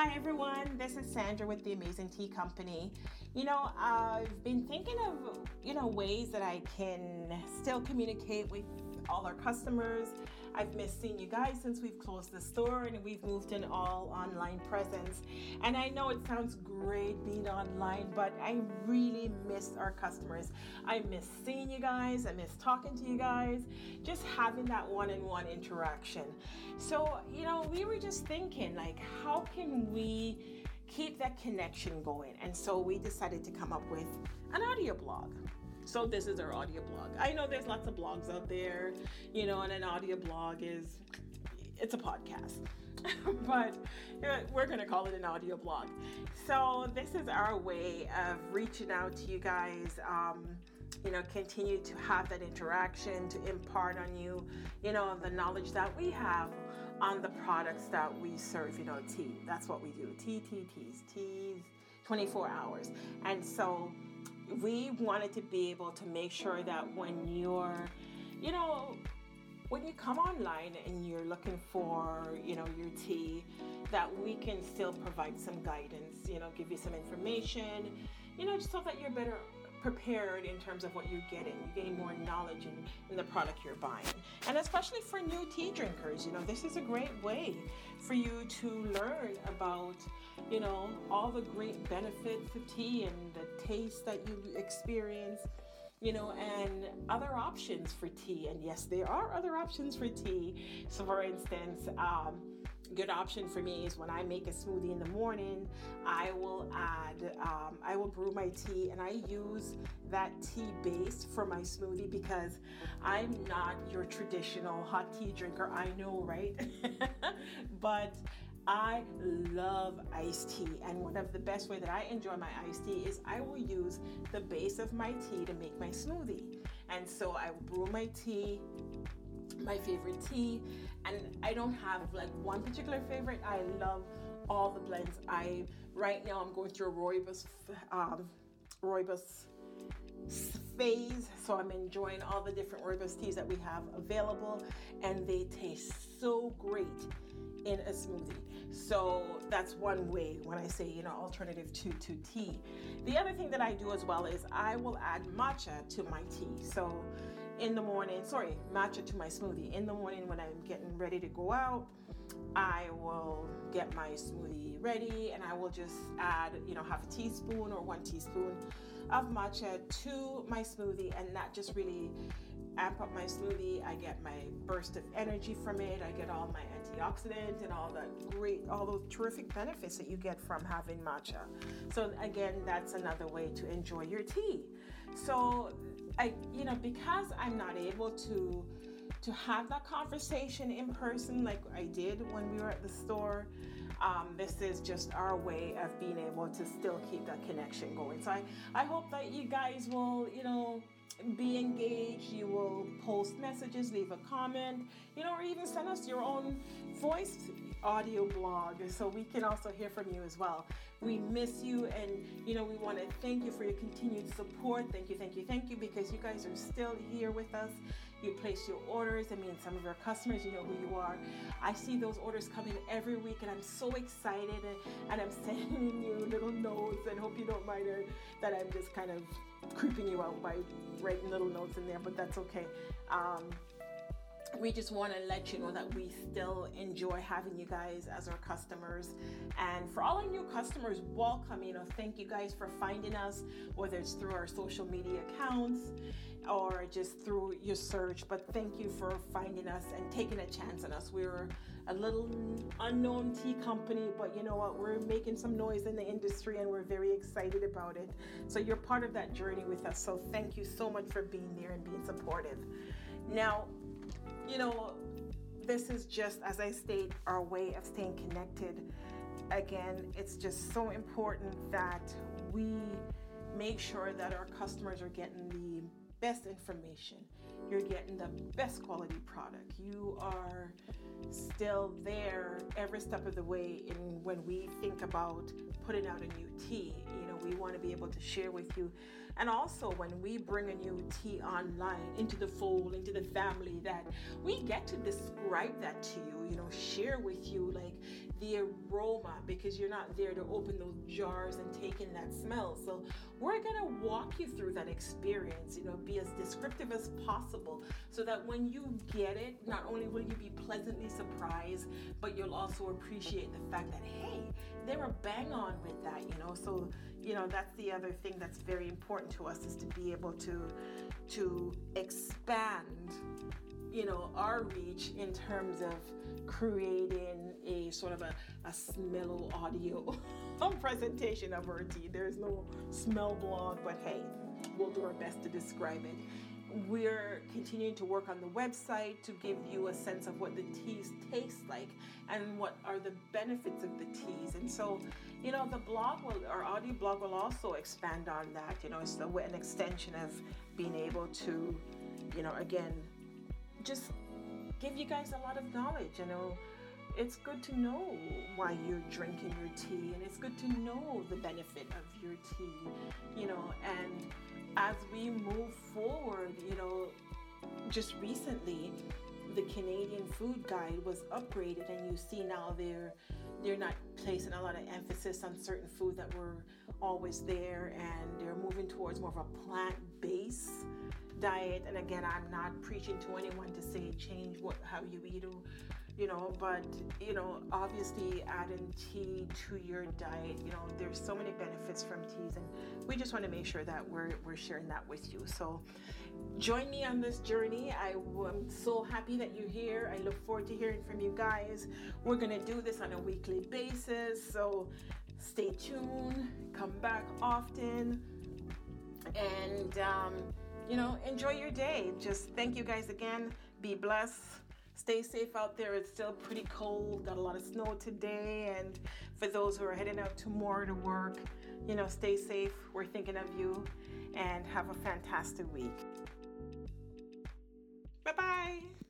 Hi everyone, this is Sandra with the Amazing Tea Company. I've been thinking of, ways that I can still communicate with all our customers. I've missed seeing you guys since we've closed the store and we've moved an all online presence. And I know it sounds great being online, but I really miss our customers. I miss seeing you guys. I miss talking to you guys, just having that one-on-one interaction. So, we were just thinking, how can we keep that connection going? And so we decided to come up with an audio blog. So this is our audio blog. I know there's lots of blogs out there, and an audio blog it's a podcast, but we're going to call it an audio blog. So this is our way of reaching out to you guys, continue to have that interaction, to impart on you, the knowledge that we have on the products that we serve, tea. That's what we do. Teas, 24 hours. And so we wanted to be able to make sure that when you're, when you come online and you're looking for, your tea, that we can still provide some guidance, give you some information, just so that you're better prepared in terms of what you're getting. You're getting more knowledge in the product you're buying. And especially for new tea drinkers, this is a great way for you to learn about, all the great benefits of tea and the taste that you experience, and other options for tea. And yes, there are other options for tea. So for instance, good option for me is when I make a smoothie in the morning, I will brew my tea and I use that tea base for my smoothie because I'm not your traditional hot tea drinker. I know, right? But I love iced tea, and one of the best way that I enjoy my iced tea is I will use the base of my tea to make my smoothie. And so I will brew my tea, my favorite tea, and I don't have one particular favorite. I love all the blends. Right now I'm going through a rooibos phase, so I'm enjoying all the different rooibos teas that we have available, and they taste so great in a smoothie. So that's one way when I say, alternative to tea. The other thing that I do as well is I will add matcha to my tea. So in the morning, matcha to my smoothie. In the morning when I'm getting ready to go out, I will get my smoothie ready and I will just add, half a teaspoon or 1 teaspoon of matcha to my smoothie, and that just really amp up my smoothie. I get my burst of energy from it. I get all my antioxidants and all those terrific benefits that you get from having matcha. So again, that's another way to enjoy your tea. So because I'm not able to have that conversation in person like I did when we were at the store, this is just our way of being able to still keep that connection going. So I hope that you guys will, be engaged. You will post messages, leave a comment, or even send us your own voice audio blog so we can also hear from you as well. We miss you, and we want to thank you for your continued support. Thank you, because you guys are still here with us. You place your orders. I mean, some of our customers, you know who you are. I see those orders coming every week and I'm so excited, and I'm sending you little notes, and hope you don't mind that I'm just kind of creeping you out by writing little notes in there, but that's okay. We just want to let you know that we still enjoy having you guys as our customers. And for all our new customers, welcome. Thank you guys for finding us, whether it's through our social media accounts or just through your search. But thank you for finding us and taking a chance on us. We're a little unknown tea company, but you know what? We're making some noise in the industry and we're very excited about it. So you're part of that journey with us. So thank you so much for being there and being supportive. Now, this is just, as I state, our way of staying connected. Again, it's just so important that we make sure that our customers are getting the best information. You're getting the best quality product. You are still there every step of the way in when we think about putting out a new tea. We want to be able to share with you. And also when we bring a new tea online into the fold, into the family, that we get to describe that to you, share with you, the aroma, because you're not there to open those jars and take in that smell. So we're gonna walk you through that experience, you know, be as descriptive as possible so that when you get it, not only will you be pleasantly surprised, but you'll also appreciate the fact that, hey, they were bang on with that, you know. So, you know, that's the other thing that's very important to us, is to be able to expand, you know, our reach in terms of creating a sort of a smell audio presentation of our tea. There's no smell blog, but hey, we'll do our best to describe it. We're continuing to work on the website to give you a sense of what the teas taste like and what are the benefits of the teas. And so, you know, the blog will, our audio blog will also expand on that. You know, it's an extension of being able to, you know, again, just give you guys a lot of knowledge. You know, it's good to know why you're drinking your tea, and it's good to know the benefit of your tea, you know. And as we move forward, you know, just recently the Canadian Food Guide was upgraded, and you see now they're not placing a lot of emphasis on certain food that were always there, and they're moving towards more of a plant-based diet. And again, I'm not preaching to anyone to say change how you eat, you know, but, you know, obviously adding tea to your diet, you know, there's so many benefits from teas, and we just want to make sure that we're sharing that with you. So join me on this journey. I'm so happy that you're here. I look forward to hearing from you guys. We're going to do this on a weekly basis, so stay tuned, come back often, and you know, enjoy your day. Just thank you guys again. Be blessed. Stay safe out there. It's still pretty cold. Got a lot of snow today. And for those who are heading out tomorrow to work, you know, stay safe. We're thinking of you. And have a fantastic week. Bye-bye.